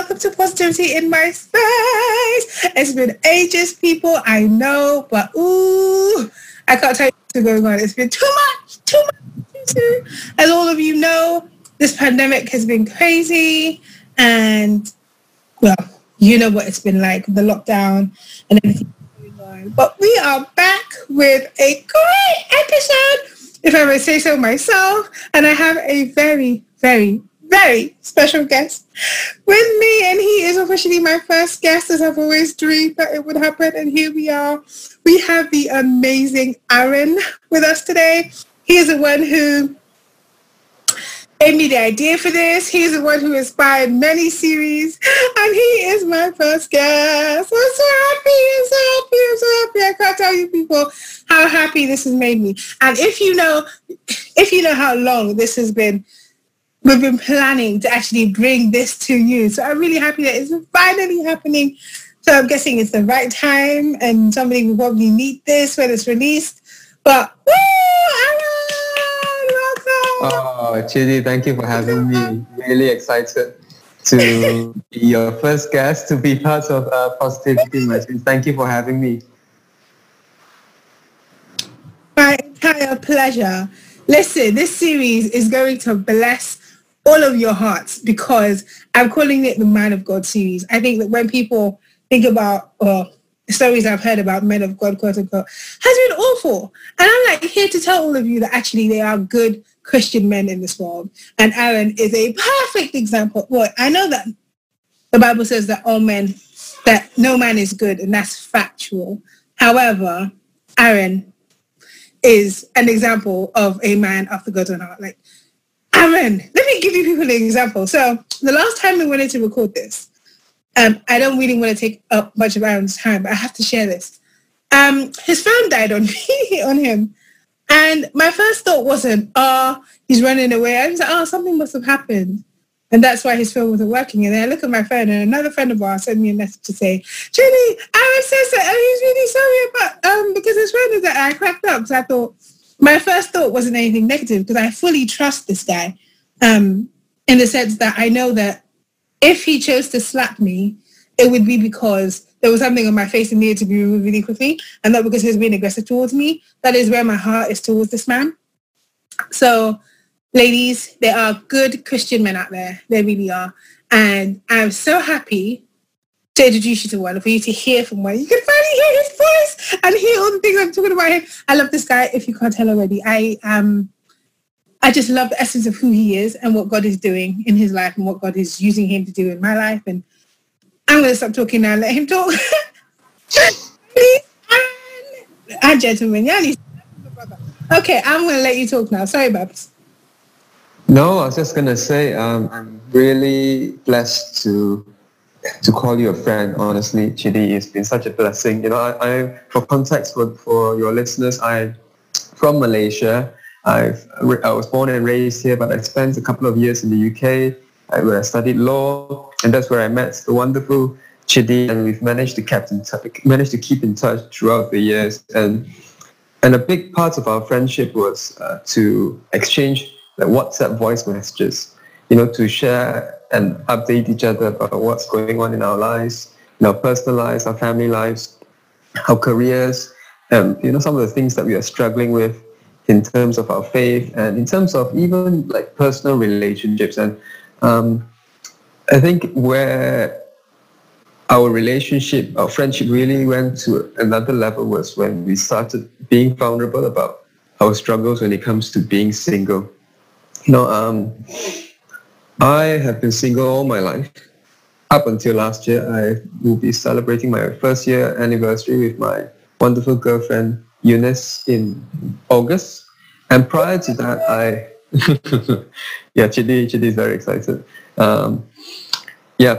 welcome to Positivity in My Space. It's been ages, people, I know, but ooh, I can't tell you what's going on. It's been too much. As all of you know, this pandemic has been crazy, and, well, you know what it's been like, the lockdown and everything going on. But we are back with a great episode, if I may say so myself, and I have a very, very, very special guest with me, and he is officially my first guest, as I've always dreamed that it would happen, and here we are. We have the amazing Aaron with us today. He is the one who gave me the idea for this. He is the one who inspired many series, and he is my first guest. I'm so happy, I'm so happy. I can't tell you, people, how happy this has made me. And if you know how long this has been, we've been planning to actually bring this to you. So I'm really happy that it's finally happening. So I'm guessing it's the right time, and somebody will probably need this when it's released. But, woo, Aaron, welcome. Oh, Chidi, thank you for having me. Really excited to be your first guest, to be part of Positivity Machine. Thank you for having me. My entire pleasure. Listen, this series is going to bless all of your hearts, because I'm calling it the Man of God series. I think that when people think about stories I've heard about men of God, quote unquote, has been awful. And I'm like here to tell all of you that actually they are good Christian men in this world. And Aaron is a perfect example. Well, I know that the Bible says that all men, that no man is good, and that's factual. However, Aaron is an example of a man after God's own heart. Like, Aaron, let me give you people an example. So the last time we wanted to record this, I don't really want to take up much of Aaron's time, but I have to share this. His phone died on him. And my first thought wasn't, he's running away. I was like, something must have happened, and that's why his phone wasn't working. And then I look at my phone, and another friend of ours sent me a message to say, Chidi, Aaron says that he's really sorry about, because his phone is that I cracked up. So I thought, my first thought wasn't anything negative, because I fully trust this guy, in the sense that I know that if he chose to slap me, it would be because there was something on my face and needed to be removed really quickly, and not because he was being aggressive towards me. That is where my heart is towards this man. So, ladies, there are good Christian men out there. There really are. And I'm so happy to introduce you to one, for you to hear from one. You can finally hear his voice and hear all the things I'm talking about him. I love this guy, if you can't tell already. I just love the essence of who he is and what God is doing in his life and what God is using him to do in my life. And I'm going to stop talking now and let him talk. And gentlemen, okay, I'm going to let you talk now. Sorry, Babs. No, I was just going to say, I'm really blessed to call you a friend, honestly, Chidi. It's been such a blessing. You know, I for context for your listeners, I'm from Malaysia. I was born and raised here, but I spent a couple of years in the UK where I studied law, and that's where I met the wonderful Chidi, and we've managed to keep in touch throughout the years. And a big part of our friendship was to exchange like WhatsApp voice messages, you know, to share and update each other about what's going on in our lives, in our personal lives, our family lives, our careers, and, you know, some of the things that we are struggling with in terms of our faith and in terms of even like personal relationships. And I think where our relationship, our friendship really went to another level was when we started being vulnerable about our struggles when it comes to being single. You know, I have been single all my life. Up until last year, I will be celebrating my first year anniversary with my wonderful girlfriend, Eunice, in August. And prior to that, Chidi is very excited.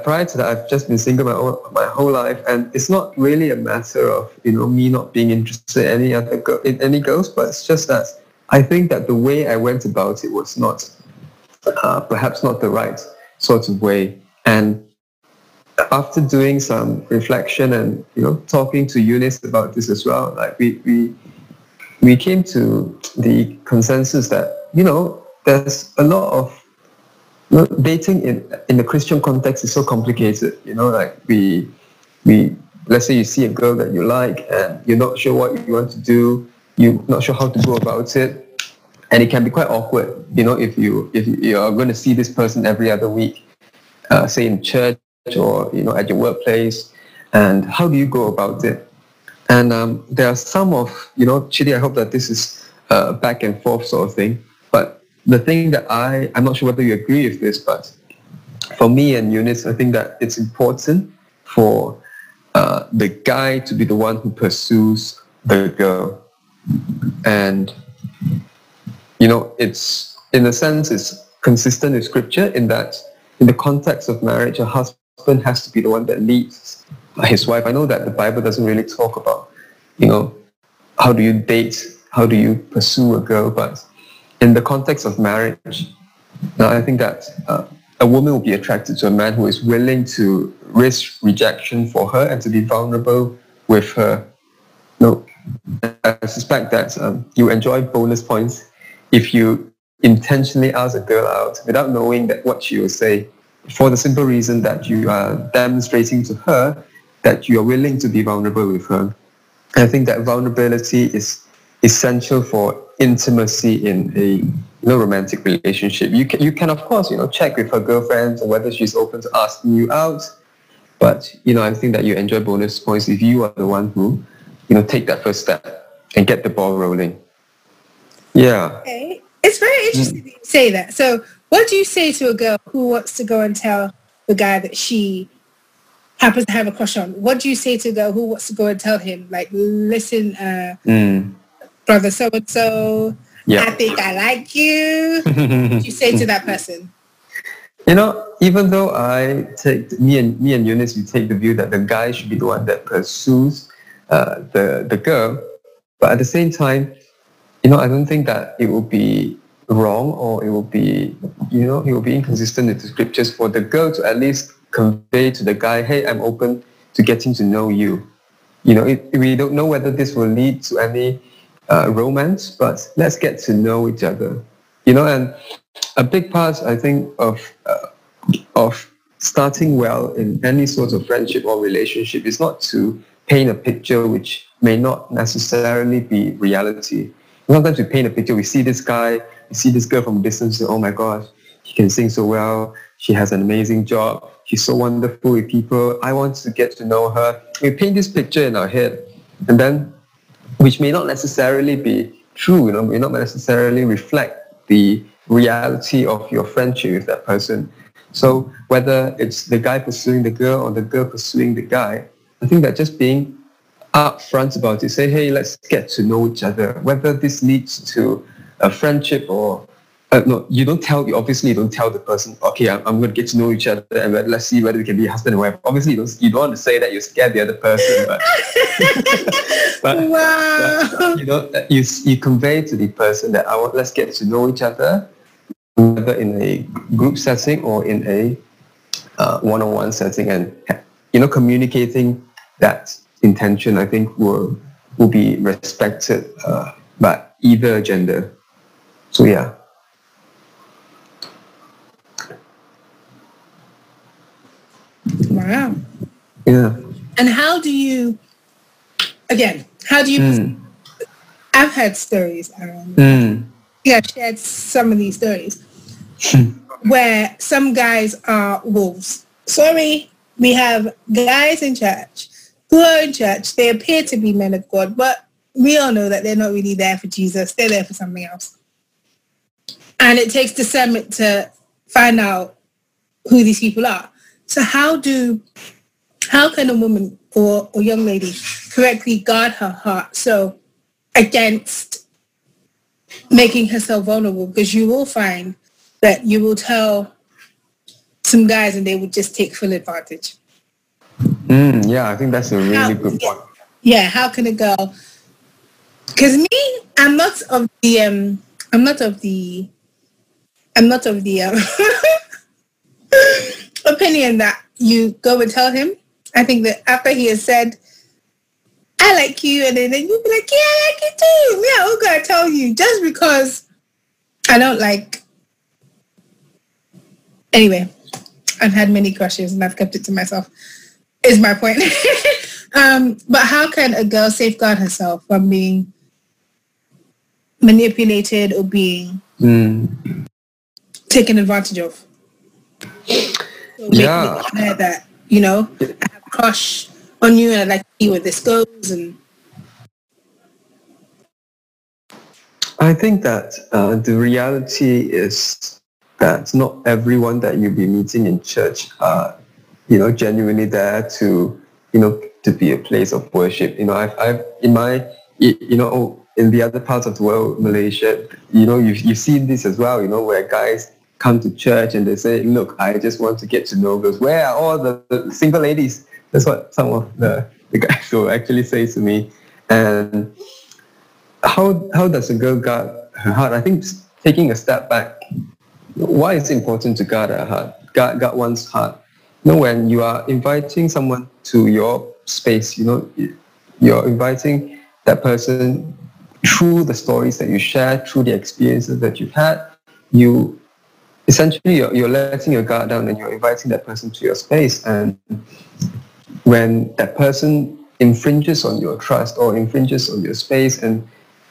Prior to that, I've just been single my whole life. And it's not really a matter of, you know, me not being interested in any girls, but it's just that I think that the way I went about it was not, perhaps not the right sort of way. And after doing some reflection and, you know, talking to Eunice about this as well, like we came to the consensus that, you know, there's a lot of dating in the Christian context is so complicated. You know, like we let's say you see a girl that you like and you're not sure what you want to do, you're not sure how to go about it, and it can be quite awkward. You know, if you are going to see this person every other week, say in church or you know at your workplace, and how do you go about it? And there are some of, you know, Chidi, I hope that this is back and forth sort of thing, but the thing that I'm not sure whether you agree with this, but for me and Eunice, I think that it's important for the guy to be the one who pursues the girl. And, you know, it's, in a sense, it's consistent with scripture in that in the context of marriage, a husband has to be the one that leads his wife. I know that the Bible doesn't really talk about, you know, how do you date, how do you pursue a girl, but in the context of marriage, now I think that a woman will be attracted to a man who is willing to risk rejection for her and to be vulnerable with her. No, I suspect that you enjoy bonus points if you intentionally ask a girl out without knowing that what she will say, for the simple reason that you are demonstrating to her that you are willing to be vulnerable with her. And I think that vulnerability is essential for intimacy in a, you know, romantic relationship. You can of course, you know, check with her girlfriends whether she's open to asking you out, but you know, I think that you enjoy bonus points if you are the one who, you know, take that first step and get the ball rolling. Yeah. Okay, it's very interesting that you say that. So, what do you say to a girl who wants to go and tell the guy that she happens to have a crush on? What do you say to a girl who wants to go and tell him, like, listen, brother so-and-so, yeah, I think I like you? What do you say to that person? You know, even though me and Eunice, we take the view that the guy should be the one that pursues the girl, but at the same time, you know, I don't think that it will be wrong, or it will be, you know, it will be inconsistent with the scriptures for the girl to at least convey to the guy, hey, I'm open to getting to know you. You know, we don't know whether this will lead to any romance, but let's get to know each other. You know, and a big part, I think, of starting well in any sort of friendship or relationship is not to paint a picture which may not necessarily be reality. Sometimes we paint a picture, we see this guy, we see this girl from a distance, and, oh my gosh, she can sing so well, she has an amazing job, she's so wonderful with people, I want to get to know her. We paint this picture in our head, and then, which may not necessarily be true, you know, may not necessarily reflect the reality of your friendship with that person. So whether it's the guy pursuing the girl or the girl pursuing the guy, I think that just being upfront about it, say, hey, let's get to know each other. Whether this leads to a friendship or no, you obviously don't tell the person, okay, I'm going to get to know each other and let's see whether we can be husband and wife. Obviously, you don't want to say that, you scare the other person, but, but, wow. But you know, you convey to the person that let's get to know each other, whether in a group setting or in a one-on-one setting, and you know, communicating that intention, I think, will be respected by either gender. So yeah. Wow. Yeah. And how do you I've heard stories, Aaron. Yeah, I've shared some of these stories where some guys are wolves. Sorry, we have guys in church who are in church, they appear to be men of God, but we all know that they're not really there for Jesus. They're there for something else. And it takes discernment to find out who these people are. So how can a woman or young lady correctly guard her heart, so against making herself vulnerable? Because you will find that you will tell some guys and they will just take full advantage. Yeah, I think that's a really good point. Yeah, how can a girl? Because me, I'm not of the opinion that you go and tell him. I think that after he has said, "I like you," and then you'll be like, "Yeah, I like you too." Yeah, we're gonna tell you just because I don't like Anyway, I've had many crushes and I've kept it to myself, is my point. But how can a girl safeguard herself from being manipulated or being taken advantage of? Yeah. That, you know, I have a crush on you and I'd like to see where this goes. And I think that the reality is that not everyone that you'll be meeting in church are, you know, genuinely there to, you know, to be a place of worship. You know, I've in my, you know, in the other parts of the world, Malaysia, you know, you've seen this as well, you know, where guys come to church and they say, look, I just want to get to know girls. Where are all the single ladies? That's what some of the guys will actually say to me. And how does a girl guard her heart? I think taking a step back, why it's important to guard our heart, guard one's heart. You know, when you are inviting someone to your space, you know, you're inviting that person through the stories that you share, through the experiences that you've had. You essentially you're letting your guard down and you're inviting that person to your space. And when that person infringes on your trust or infringes on your space, and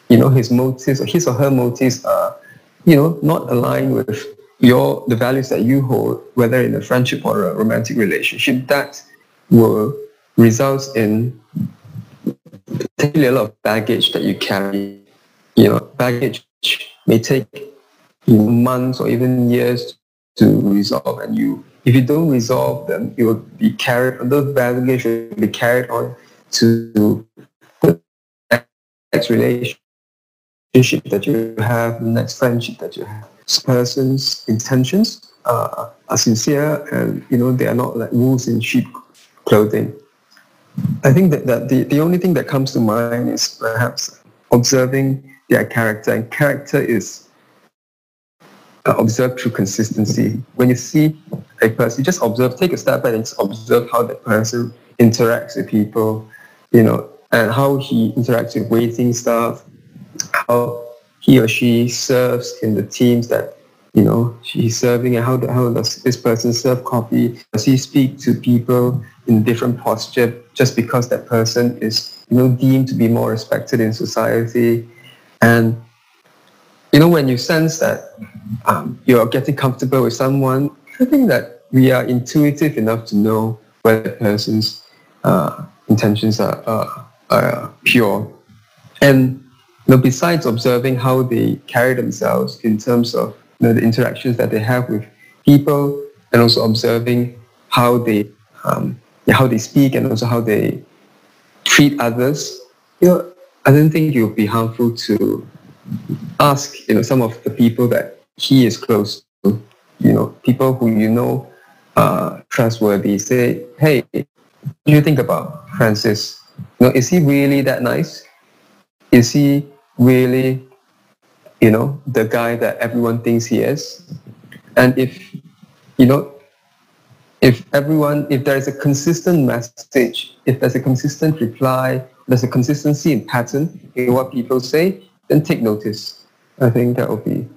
you know his motives, or his or her motives are, you know, not aligned with the values that you hold, whether in a friendship or a romantic relationship, that will result in particularly a lot of baggage that you carry. You know, baggage may take months or even years to resolve, and if you don't resolve them, it will be carried. Those baggage will be carried on to the next relationship that you have, the next friendship that you have. Person's intentions are sincere, and you know they are not like wolves in sheep clothing. I think that the only thing that comes to mind is perhaps observing their character, and character is observed through consistency. When you see a person, you just observe, take a step back and just observe how that person interacts with people, you know, and how he interacts with waiting staff, how he or she serves in the teams that, you know, she's serving, and how does this person serve coffee? Does he speak to people in different posture just because that person is, you know, deemed to be more respected in society? And, you know, when you sense that you're getting comfortable with someone, I think that we are intuitive enough to know whether the person's intentions are pure. And now, besides observing how they carry themselves in terms of, you know, the interactions that they have with people, and also observing how they speak and also how they treat others, you know, I don't think it would be harmful to ask, you know, some of the people that he is close to, you know, people who you know are trustworthy. Say, hey, what do you think about Francis? You know, is he really that nice? Is he really, you know, the guy that everyone thinks he is? And if, you know, if there is a consistent message, if there's a consistent reply, there's a consistency in pattern in what people say, then take notice. I think that would be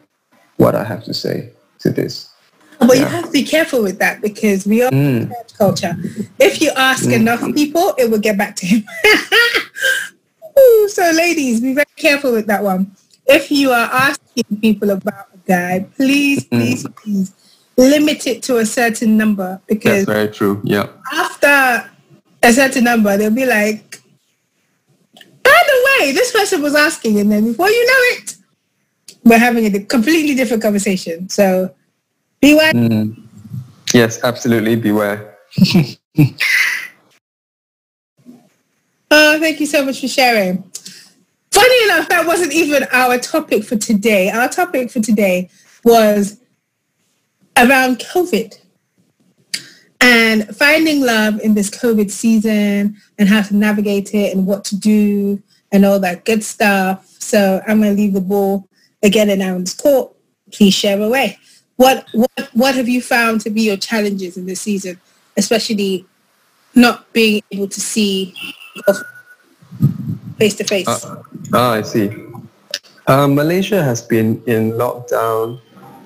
what I have to say to this. But you have to be careful with that, because we are in church culture. If you ask enough people, it will get back to him. Ooh, so ladies, be very careful with that one. If you are asking people about a guy, please limit it to a certain number, because that's very true. Yeah. After a certain number, they'll be like, by the way, this person was asking, and then before you know it, we're having a completely different conversation. So beware. Yes, absolutely, beware. Oh, thank you so much for sharing. Funny enough, that wasn't even our topic for today. Our topic for today was around COVID and finding love in this COVID season and how to navigate it and what to do and all that good stuff. So I'm going to leave the ball again in Aaron's court. Please share away. What have you found to be your challenges in this season, especially not being able to see face to face? I see. Malaysia has been in lockdown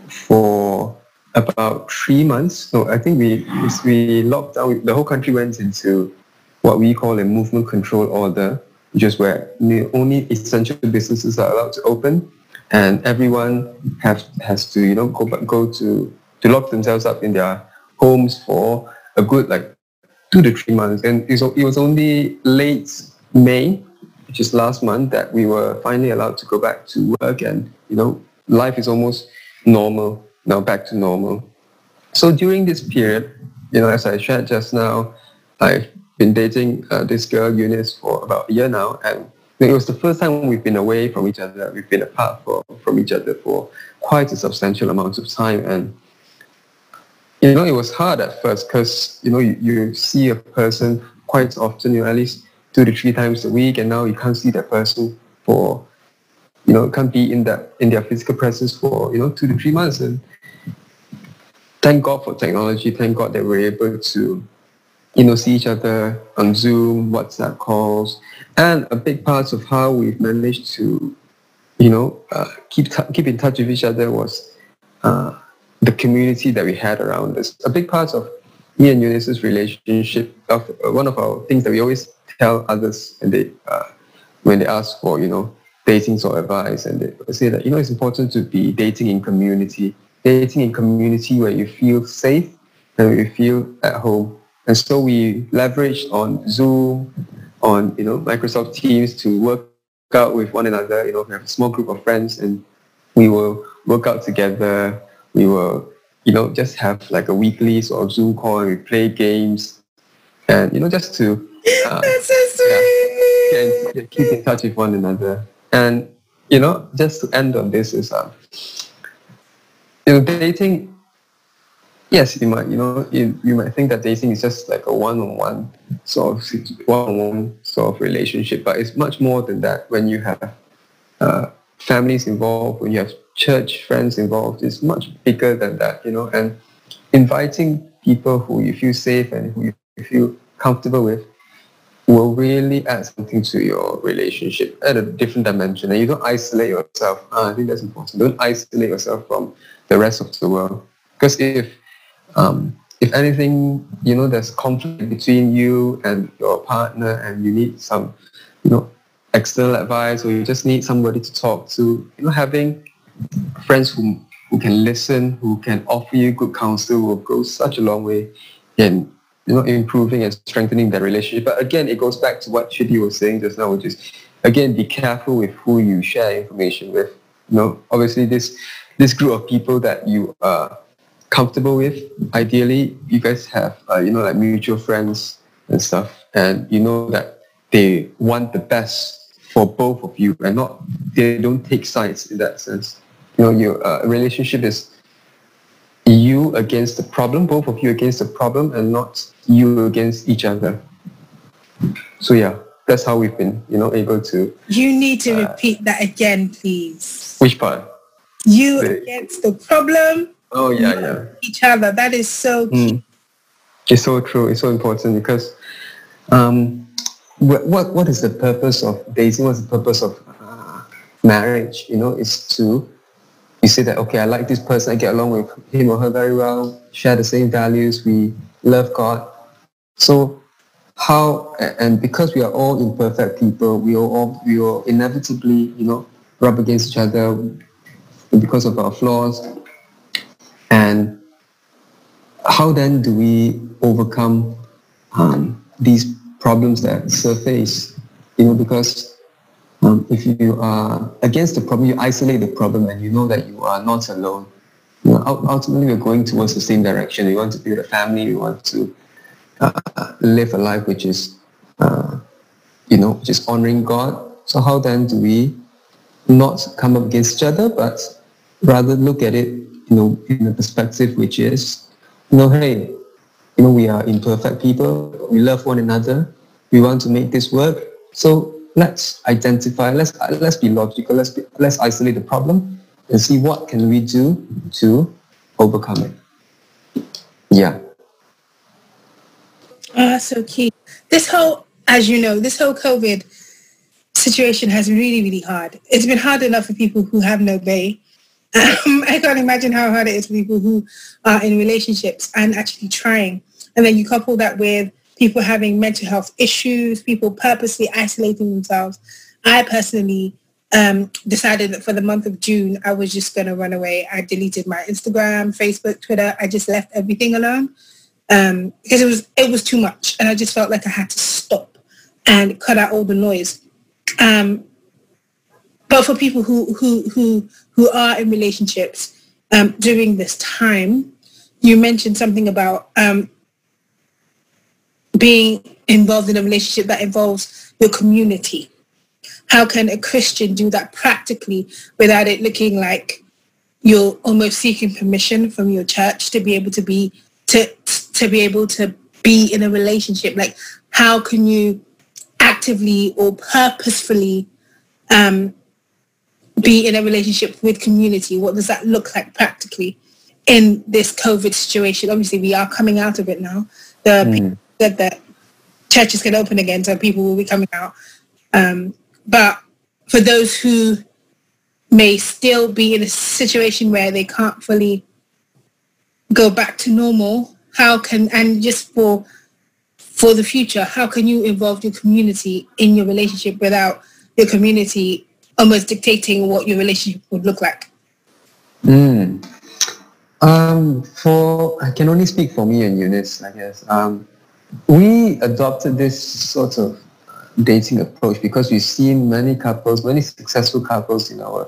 for about 3 months. No, I think we locked down. The whole country went into what we call a movement control order, which is where only essential businesses are allowed to open, and everyone has to go to lock themselves up in their homes for a good 2 to 3 months. And it was only late May, which is last month, that we were finally allowed to go back to work, and life is almost normal now, back to normal. So during this period, as I shared just now, I've been dating this girl Eunice for about a year now, and it was the first time we've been away from each other. We've been apart from each other for quite a substantial amount of time, and it was hard at first because you see a person quite often, at least 2 to 3 times a week, and now you can't see that person for, can't be in their physical presence for 2 to 3 months. And thank God for technology. Thank God that we're able to see each other on Zoom, WhatsApp calls, and a big part of how we've managed to keep in touch with each other was the community that we had around us. A big part of me and Eunice's relationship, one of our things that we always tell others when they ask for dating sort of advice, and they say that it's important to be dating in community where you feel safe and where you feel at home. And so we leveraged on Zoom, on Microsoft Teams to work out with one another. We have a small group of friends, and we will work out together. We will, just have a weekly sort of Zoom call, and we play games, and just to that's so sweet. And keep in touch with one another. And just to end on this is, dating. Yes, you might think that dating is just like a one-on-one sort of relationship, but it's much more than that. When you have families involved, when you have church friends involved, it's much bigger than that, and inviting people who you feel safe and who you feel comfortable with will really add something to your relationship at a different dimension. And you don't isolate yourself. I think that's important. Don't isolate yourself from the rest of the world, because if anything, there's conflict between you and your partner, and you need some, external advice, or you just need somebody to talk to. Having friends who can listen, who can offer you good counsel, will go such a long way in improving and strengthening that relationship. But again, it goes back to what Chidi was saying just now, which is, again, be careful with who you share information with. Obviously this group of people that you are comfortable with, ideally you guys have mutual friends and stuff, and that they want the best for both of you, and they don't take sides in that sense. Your relationship is you against the problem, both of you against the problem, and not you against each other. So yeah, that's how we've been able to. You need to repeat that again, please. Which part? You against the problem. Oh yeah. Each other. That is so key. It's so true. It's so important, because what is the purpose of dating? What's the purpose of marriage? It's to, you say that, okay, I like this person, I get along with him or her very well, share the same values, we love God. So because we are all imperfect people, we all inevitably rub against each other because of our flaws. And how then do we overcome these problems that surface? Because if you are against the problem, you isolate the problem, and you know that you are not alone. Ultimately, we're going towards the same direction. We want to build a family. We want to live a life which is, which is honoring God. So how then do we not come up against each other, but rather look at it in the perspective which is, hey, we are imperfect people, we love one another, we want to make this work, so let's identify, let's be logical, let's isolate the problem and see what can we do to overcome it. Yeah. Oh, that's so key. This whole COVID situation has been really, really hard. It's been hard enough for people who have no bay. I can't imagine how hard it is for people who are in relationships and actually trying. And then you couple that with people having mental health issues, people purposely isolating themselves. I personally decided that for the month of June, I was just going to run away. I deleted my Instagram, Facebook, Twitter. I just left everything alone because it was too much. And I just felt like I had to stop and cut out all the noise. But for people who are in relationships during this time, you mentioned something about being involved in a relationship that involves your community. How can a Christian do that practically without it looking like you're almost seeking permission from your church to be able to be to be in a relationship? Like, how can you actively or purposefully be in a relationship with community? What does that look like practically in this COVID situation? Obviously, we are coming out of it now. People said that churches can open again, so people will be coming out. But for those who may still be in a situation where they can't fully go back to normal, for the future, how can you involve your community in your relationship without your community almost dictating what your relationship would look like? I can only speak for me and Eunice, I guess. We adopted this sort of dating approach because we've seen many couples, many successful couples in our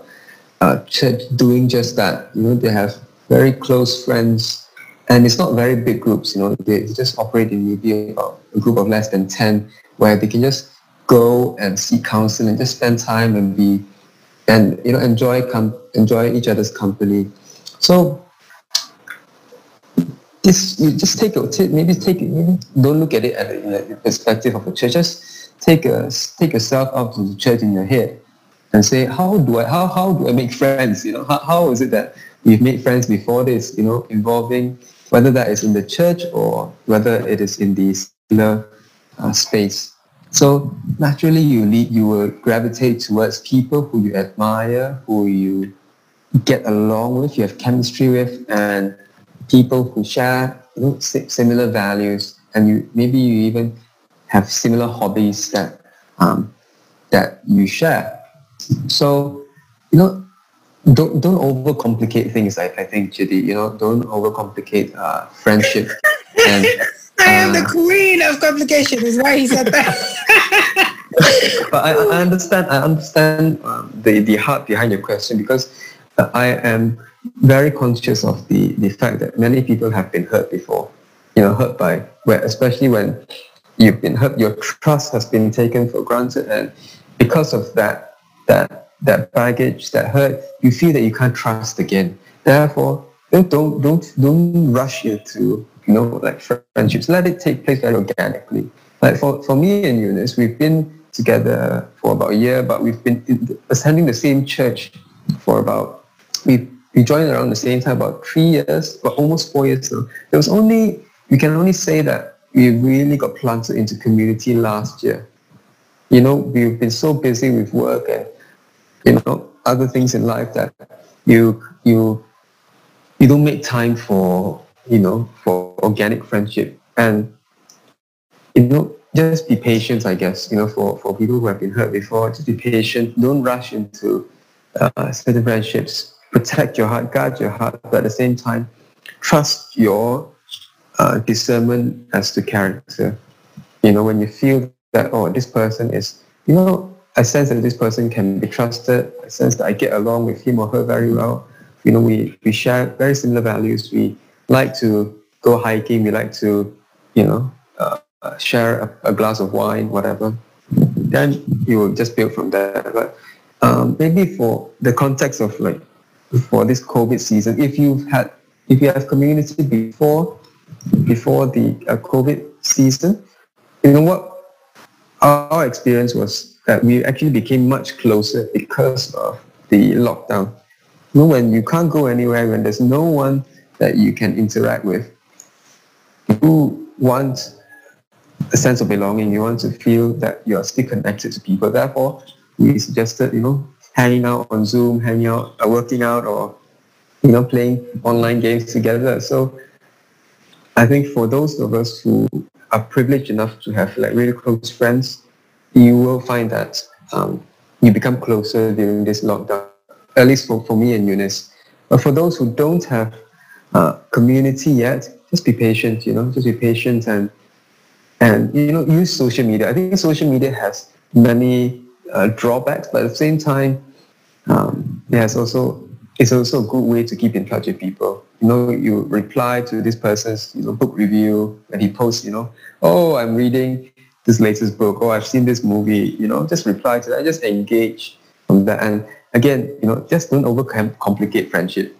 church doing just that. You know, they have very close friends, and it's not very big groups. You know, they just operate in maybe a group of less than 10, where they can just go and seek counsel and just spend time and enjoy each other's company. So this, you just don't look at it in the perspective of a church. Just take yourself out to the church in your head and say, how do I make friends? You know, how is it that we've made friends before this? You know, involving whether that is in the church or whether it is in the secular space. So naturally, you will gravitate towards people who you admire, who you get along with, you have chemistry with, and people who share, you know, similar values, and maybe you even have similar hobbies that you share. So, you know, don't overcomplicate things. I think, Chidi, you know, don't overcomplicate friendship. And I am the queen of complication, is why he said that. But I understand the heart behind your question, because I am very conscious of the fact that many people have been hurt before. You know, especially when you've been hurt, your trust has been taken for granted, and because of that baggage, that hurt, you feel that you can't trust again. Therefore, don't rush into, you know, like friendships. Let it take place very organically. Like for me and Eunice, we've been together for about a year, but we've been attending the same church we joined around the same time, about 3 years, but almost 4 years now. We can only say that we really got planted into community last year. You know, we've been so busy with work and, you know, other things in life that you don't make time for, you know, for organic friendship. And, you know, just be patient, I guess, you know, for people who have been hurt before. Just be patient. Don't rush into certain friendships. Protect your heart, guard your heart, but at the same time, trust your discernment as to character. You know, when you feel that, this person is, you know, I sense that this person can be trusted. I sense that I get along with him or her very well. You know, we share very similar values. We like to go hiking. We like to, you know, share a glass of wine, whatever. Then you will just build from there. But maybe for the context of, like, for this COVID season, if you have community before the COVID season, you know what our experience was, that we actually became much closer because of the lockdown. You know, when you can't go anywhere, when there's no one that you can interact with, you want a sense of belonging. You want to feel that you are still connected to people. Therefore, we suggested, you know, hanging out on Zoom, working out, or you know, playing online games together. So I think for those of us who are privileged enough to have like really close friends, you will find that you become closer during this lockdown, at least for me and Eunice. But for those who don't have community yet, just be patient, you know, just be patient and you know, use social media. I think social media has many drawbacks, but at the same time, it's also a good way to keep in touch with people. You know, you reply to this person's, you know, book review, and he posts, you know, oh, I'm reading this latest book, or I've seen this movie, you know, just reply to that, just engage from that. And again, you know, just don't overcomplicate friendship.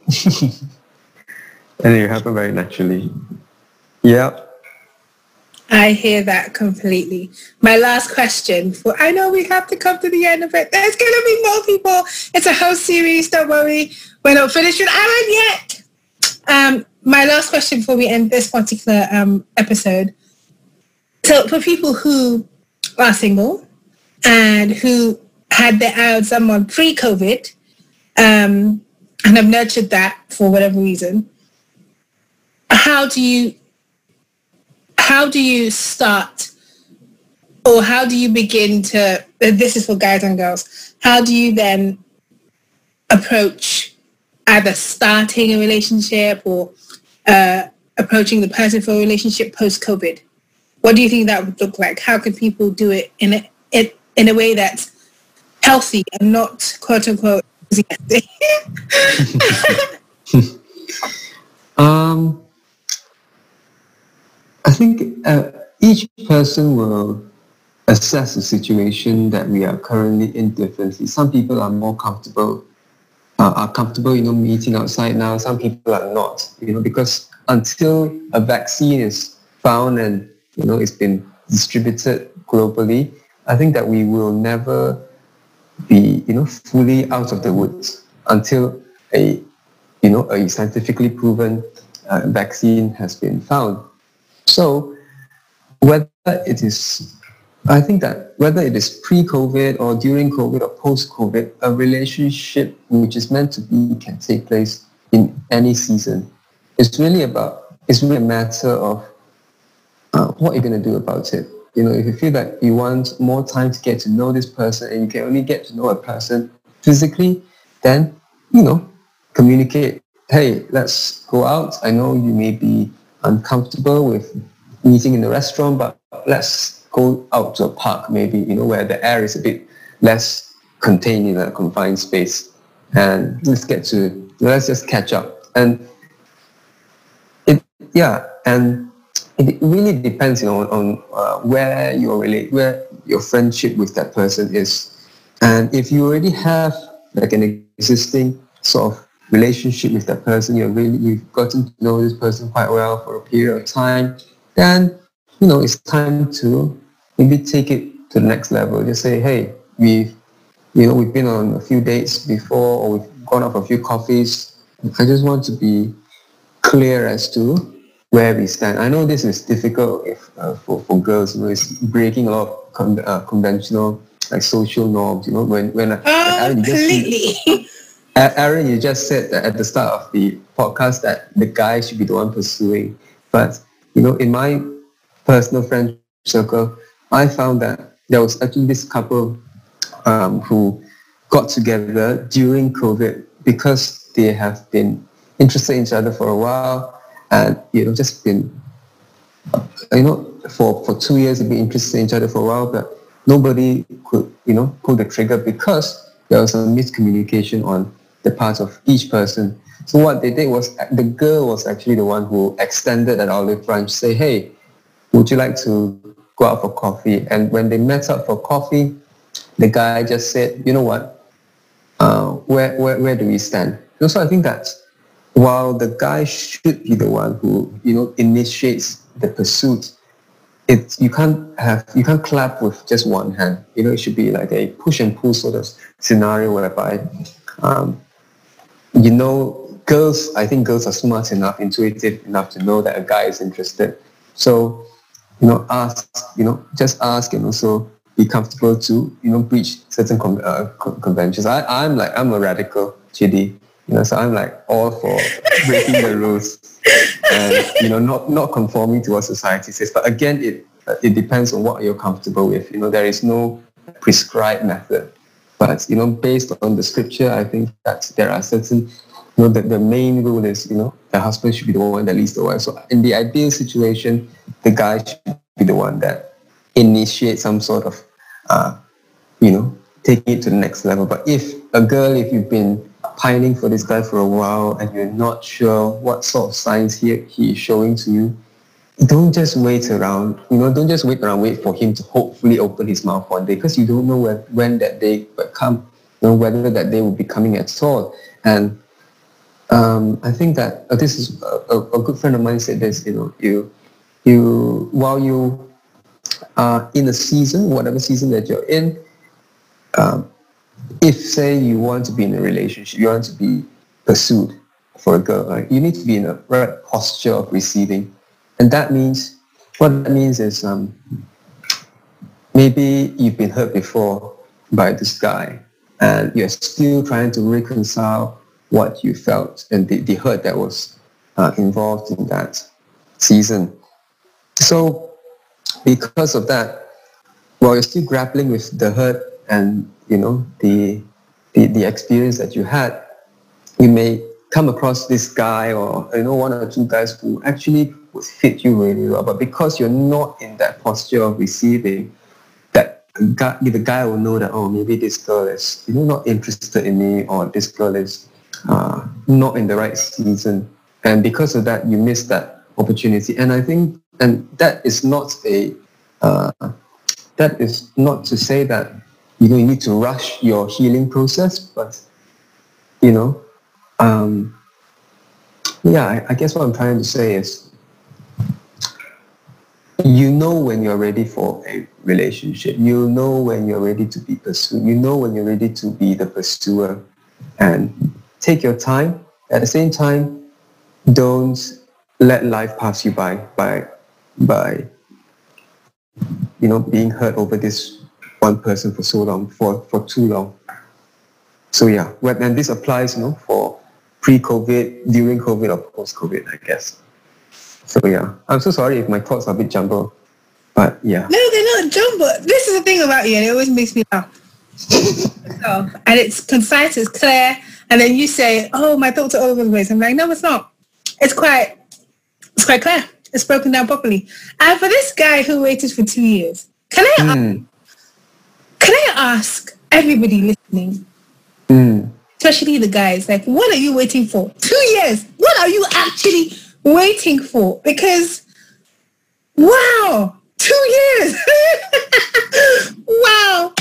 And it happens very naturally. Yeah. I hear that completely. My last question, for I know we have to come to the end of it. There's going to be more people. It's a whole series, don't worry. We're not finished with Aaron yet. My last question before we end this particular episode. So for people who are single and who had their eye on someone pre-COVID and have nurtured that for whatever reason, how do you start, or how do you begin to, this is for guys and girls, how do you then approach either starting a relationship or approaching the person for a relationship post-COVID? What do you think that would look like? How can people do it in a way that's healthy and not, quote-unquote, enthusiastic? I think each person will assess the situation that we are currently in differently. Some people are more comfortable, you know, meeting outside now. Some people are not, you know, because until a vaccine is found and, you know, it's been distributed globally, I think that we will never be, you know, fully out of the woods until a scientifically proven vaccine has been found. So whether it is pre-COVID or during COVID or post-COVID, a relationship which is meant to be can take place in any season. It's really a matter of what you're going to do about it. You know, if you feel that you want more time to get to know this person and you can only get to know a person physically, then, you know, communicate. Hey, let's go out. I know you may be uncomfortable with meeting in the restaurant, but let's go out to a park, maybe, you know, where the air is a bit less contained in a confined space, and let's just catch up. And it really depends, you know, on where your friendship with that person is. And if you already have like an existing sort of relationship with that person, you've gotten to know this person quite well for a period of time, then, you know, it's time to maybe take it to the next level. Just say, hey, we've been on a few dates before, or we've gone out for a few coffees. I just want to be clear as to where we stand. I know this is difficult for girls, you know, it's breaking a lot of conventional, like, social norms, you know, Aaron, you just said that at the start of the podcast that the guy should be the one pursuing. But, you know, in my personal friend circle, I found that there was actually this couple who got together during COVID because they have been interested in each other for a while, and, you know, just been, you know, for 2 years they've been interested in each other for a while, but nobody could, you know, pull the trigger because there was a miscommunication on the part of each person. So what they did was, the girl was actually the one who extended an olive branch, say, hey, would you like to go out for coffee? And when they met up for coffee, the guy just said, you know what, where do we stand? And so I think that while the guy should be the one who, you know, initiates the pursuit, you can't clap with just one hand. You know, it should be like a push and pull sort of scenario whereby, you know, girls, I think girls are smart enough, intuitive enough to know that a guy is interested. So, you know, just ask and also be comfortable to, you know, breach certain conventions. I'm a radical, Chidi. You know, so I'm like all for breaking the rules and, you know, not conforming to what society says. But again, it depends on what you're comfortable with. You know, there is no prescribed method. But, you know, based on the scripture, I think that there are certain, you know, the main rule is, you know, the husband should be the one that leads the wife. So in the ideal situation, the guy should be the one that initiates some sort of, you know, taking it to the next level. But if a girl, if you've been pining for this guy for a while and you're not sure what sort of signs he is showing to you, don't just wait around, you know, wait for him to hopefully open his mouth one day, because you don't know when that day will come, you know, whether that day will be coming at all. And I think that this is a good friend of mine said this, you know, you while you are in a season, whatever season that you're in, if say you want to be in a relationship, you want to be pursued for a girl, right? You need to be in a right posture of receiving. And that means, what that means is, maybe you've been hurt before by this guy and you're still trying to reconcile what you felt and the hurt that was involved in that season. So because of that, while you're still grappling with the hurt and, you know, the experience that you had, you may come across this guy or, you know, one or two guys who actually would fit you really well, but because you're not in that posture of receiving, that guy, the guy will know that, oh, maybe this girl is, you know, not interested in me, or this girl is not in the right season, and because of that, you miss that opportunity. And I think, and that is not a, that is not to say that, you know, you need to rush your healing process, but, you know, yeah, I guess what I'm trying to say is, you know when you're ready for a relationship. You know when you're ready to be pursued. You know when you're ready to be the pursuer. And take your time. At the same time, don't let life pass you by you know, being hurt over this one person for so long, for too long. So yeah, and this applies, you know, for pre-COVID, during COVID, or post-COVID, I guess. So yeah, I'm so sorry if my thoughts are a bit jumbled, but yeah. No, they're not jumbled. This is the thing about you, and it always makes me laugh. So, and it's concise, it's clear, and then you say, "Oh, my thoughts are all over the place." I'm like, "No, it's not. It's quite clear. It's broken down properly." And for this guy who waited for 2 years, can I ask everybody listening, especially the guys, like, what are you waiting for? 2 years. What are you actually waiting for? Because wow, 2 years. Wow.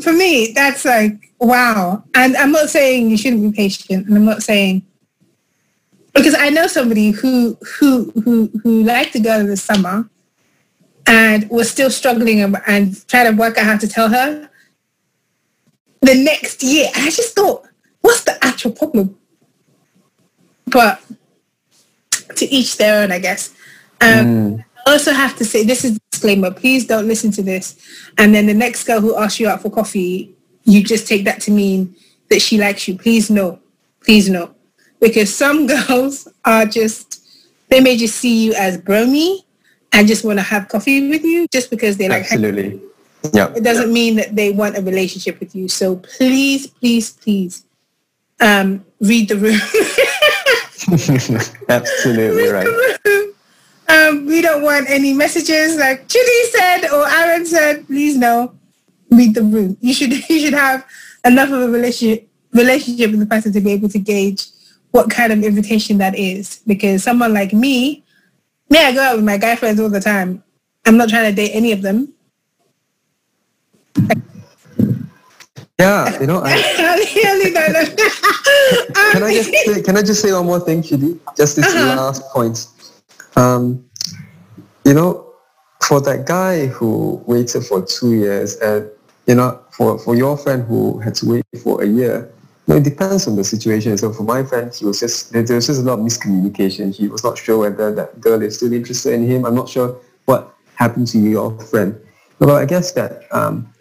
For me, that's like wow. And I'm not saying you shouldn't be patient, and I'm not saying, because I know somebody who liked the girl in the summer and was still struggling and trying to work out how to tell her the next year. And I just thought, what's the actual problem? But to each their own, I guess. I also have to say, this is a disclaimer, please don't listen to this and then the next girl who asks you out for coffee, you just take that to mean that she likes you. Please no. Because some girls are just, they may just see you as bromey and just want to have coffee with you just because they like. Absolutely. Yeah. It doesn't mean that they want a relationship with you. So please read the room. Absolutely right. We don't want any messages like Chidi said or Aaron said. Please no, read the room. You should have enough of a relationship with the person to be able to gauge what kind of invitation that is. Because someone like me, I go out with my guy friends all the time. I'm not trying to date any of them. Yeah, you know. Can I just say one more thing, Chidi? Just this last point. You know, for that guy who waited for 2 years, and you know, for your friend who had to wait for a year, you know, it depends on the situation. So for my friend, there was just a lot of miscommunication. He was not sure whether that girl is still interested in him. I'm not sure what happened to your friend. But I guess that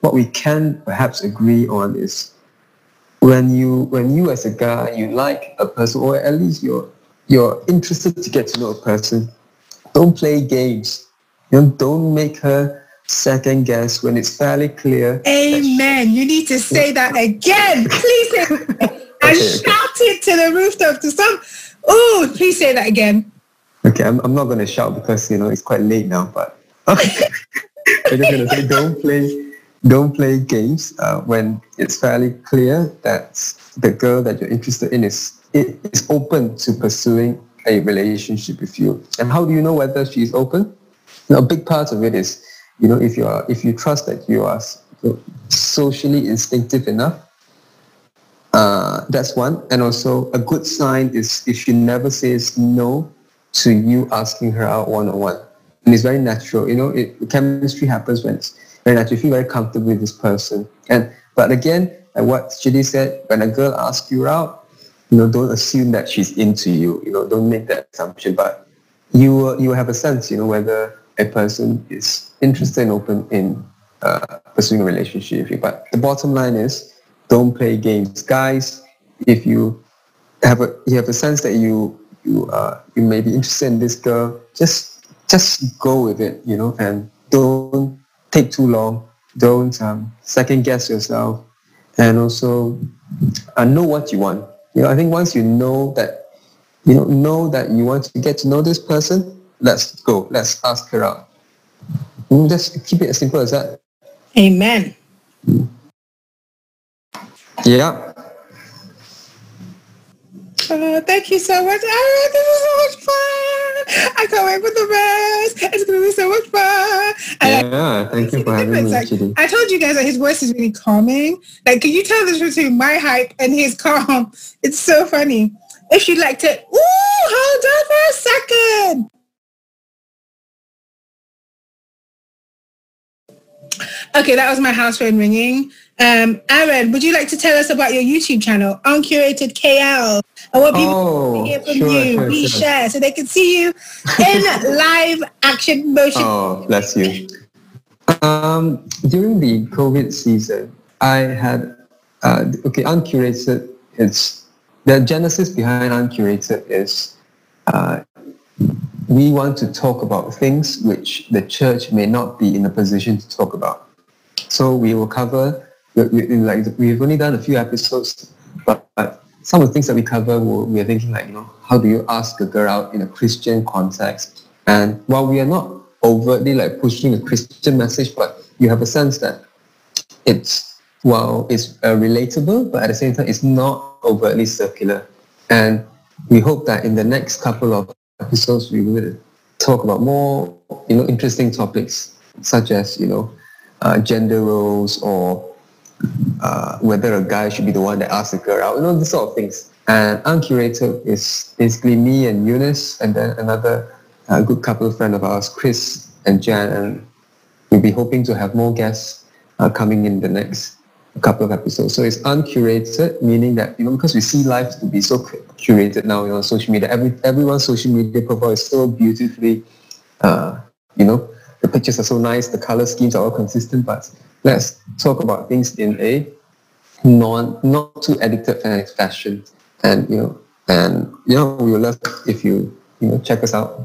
what we can perhaps agree on is when you as a guy, you like a person, or at least you're interested to get to know a person, don't play games. You know, don't make her second guess when it's fairly clear. Amen. You need to say that again. Please say that. I shouted to the rooftop to some. Oh, please say that again. Okay, I'm not going to shout because, you know, it's quite late now, but I'm just going to say don't play games when it's fairly clear that the girl that you're interested in is open to pursuing a relationship with you. And how do you know whether she's open? Now, a big part of it is, you know, if you trust that you are socially instinctive enough, that's one. And also a good sign is if she never says no to you asking her out one-on-one. And it's very natural. You know, chemistry happens when it's very natural. You feel very comfortable with this person. But again, like what Chidi said, when a girl asks you out, you know, don't assume that she's into you. You know, don't make that assumption. But you have a sense, you know, whether a person is interested and open in pursuing a relationship with you. But the bottom line is, don't play games, guys. If you have a sense that you may be interested in this girl, just go with it, you know, and don't take too long. Don't second guess yourself, and also know what you want. You know, I think once you know that you want to get to know this person, let's go. Let's ask her out. And just keep it as simple as that. Amen. Yeah. Oh, thank you so much, Aaron. This is so much fun. I can't wait for the rest. It's going to be so much fun. Thank you for having me, Chidi. I told you guys that his voice is really calming. Like, can you tell the difference between my hype and his calm? It's so funny. If you'd like to, hold on for a second. Okay, that was my house phone ringing. Aaron, would you like to tell us about your YouTube channel, Uncurated KL, and what people can hear from you? Please share so they can see you in live action motion. Oh, bless you. During the COVID season, I had, Uncurated, the genesis behind Uncurated is we want to talk about things which the church may not be in a position to talk about. So we will cover, we've only done a few episodes, but some of the things that we cover, we're thinking like, you know, how do you ask a girl out in a Christian context? And while we are not overtly like pushing a Christian message, but you have a sense that it's relatable, but at the same time, it's not overtly circular. And we hope that in the next couple of episodes, we will talk about more, you know, interesting topics such as, you know, gender roles, or whether a guy should be the one that asks a girl out, you know, these sort of things. And Uncurated is basically me and Eunice, and then another good couple of friend of ours, Chris and Jan, and we'll be hoping to have more guests coming in the next couple of episodes. So it's Uncurated, meaning that, you know, because we see life to be so curated now, you know, on social media, everyone's social media profile is so beautifully, you know, the pictures are so nice, the color schemes are all consistent, but let's talk about things in a not too addictive fashion. And, you know, we would love if you know, check us out.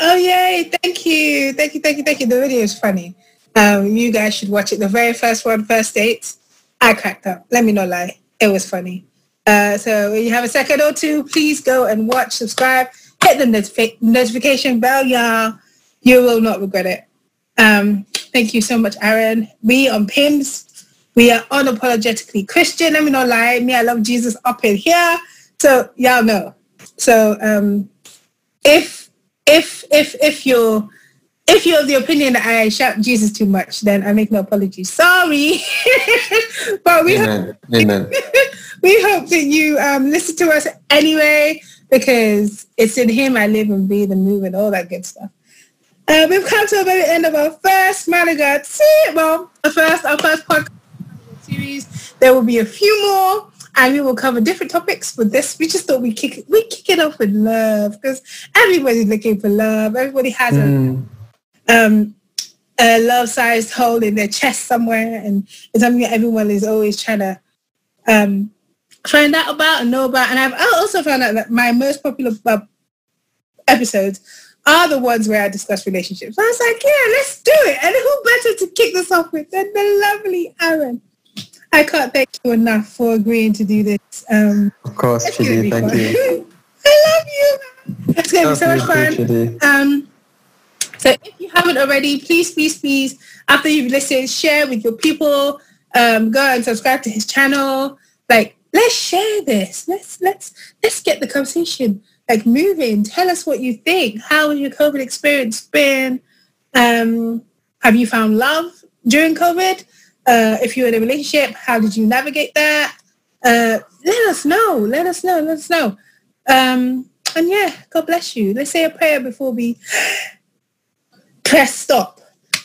Oh, yay. Thank you. Thank you. Thank you. Thank you. The video is funny. You guys should watch it. The very first one, First Dates, I cracked up. Let me not lie. It was funny. So when you have a second or two, please go and watch, subscribe, hit the notification bell, y'all. You will not regret it. Thank you so much, Aaron. We on PIMS, we are unapologetically Christian. Let me not lie. Me, I love Jesus up in here. So y'all know. So if you're of the opinion that I shout Jesus too much, then I make no apologies. Sorry. But we Amen. Amen. We hope that you listen to us anyway, because it's in Him I live and breathe and move and all that good stuff. We've come to the very end of our first Malaga our first podcast series. There will be a few more, and we will cover different topics for this. We just thought we kick it off with love, because everybody's looking for love. Everybody has a a love-sized hole in their chest somewhere, and it's something that everyone is always trying to find out about and know about. And I've also found out that my most popular episodes are the ones where I discuss relationships. I was like, yeah, let's do it. And who better to kick this off with than the lovely Aaron? I can't thank you enough for agreeing to do this. Of course, Chidi, thank you. I love you. It's going to be so much fun. So if you haven't already, please, after you've listened, share with your people. Go and subscribe to his channel. Like, let's share this. Let's get the conversation like moving. Tell us what you think. How has your COVID experience been? Have you found love during COVID? If you're in a relationship, how did you navigate that? Let us know. And yeah, God bless you. Let's say a prayer before we press stop.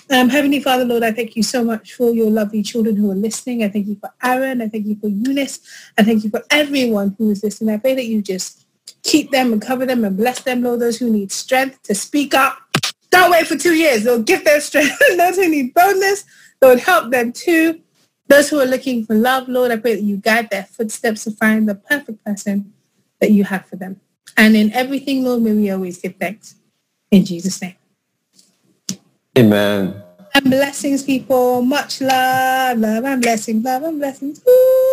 Heavenly Father, Lord, I thank you so much for your lovely children who are listening. I thank you for Aaron. I thank you for Eunice. I thank you for everyone who is listening. I pray that you just keep them and cover them and bless them, Lord. Those who need strength to speak up, don't wait for 2 years. Lord, give them strength. Those who need boldness, Lord, help them too. Those who are looking for love, Lord, I pray that you guide their footsteps to find the perfect person that you have for them. And in everything, Lord, may we always give thanks. In Jesus' name. Amen. And blessings, people. Much love, love and blessings, love and blessings. Woo!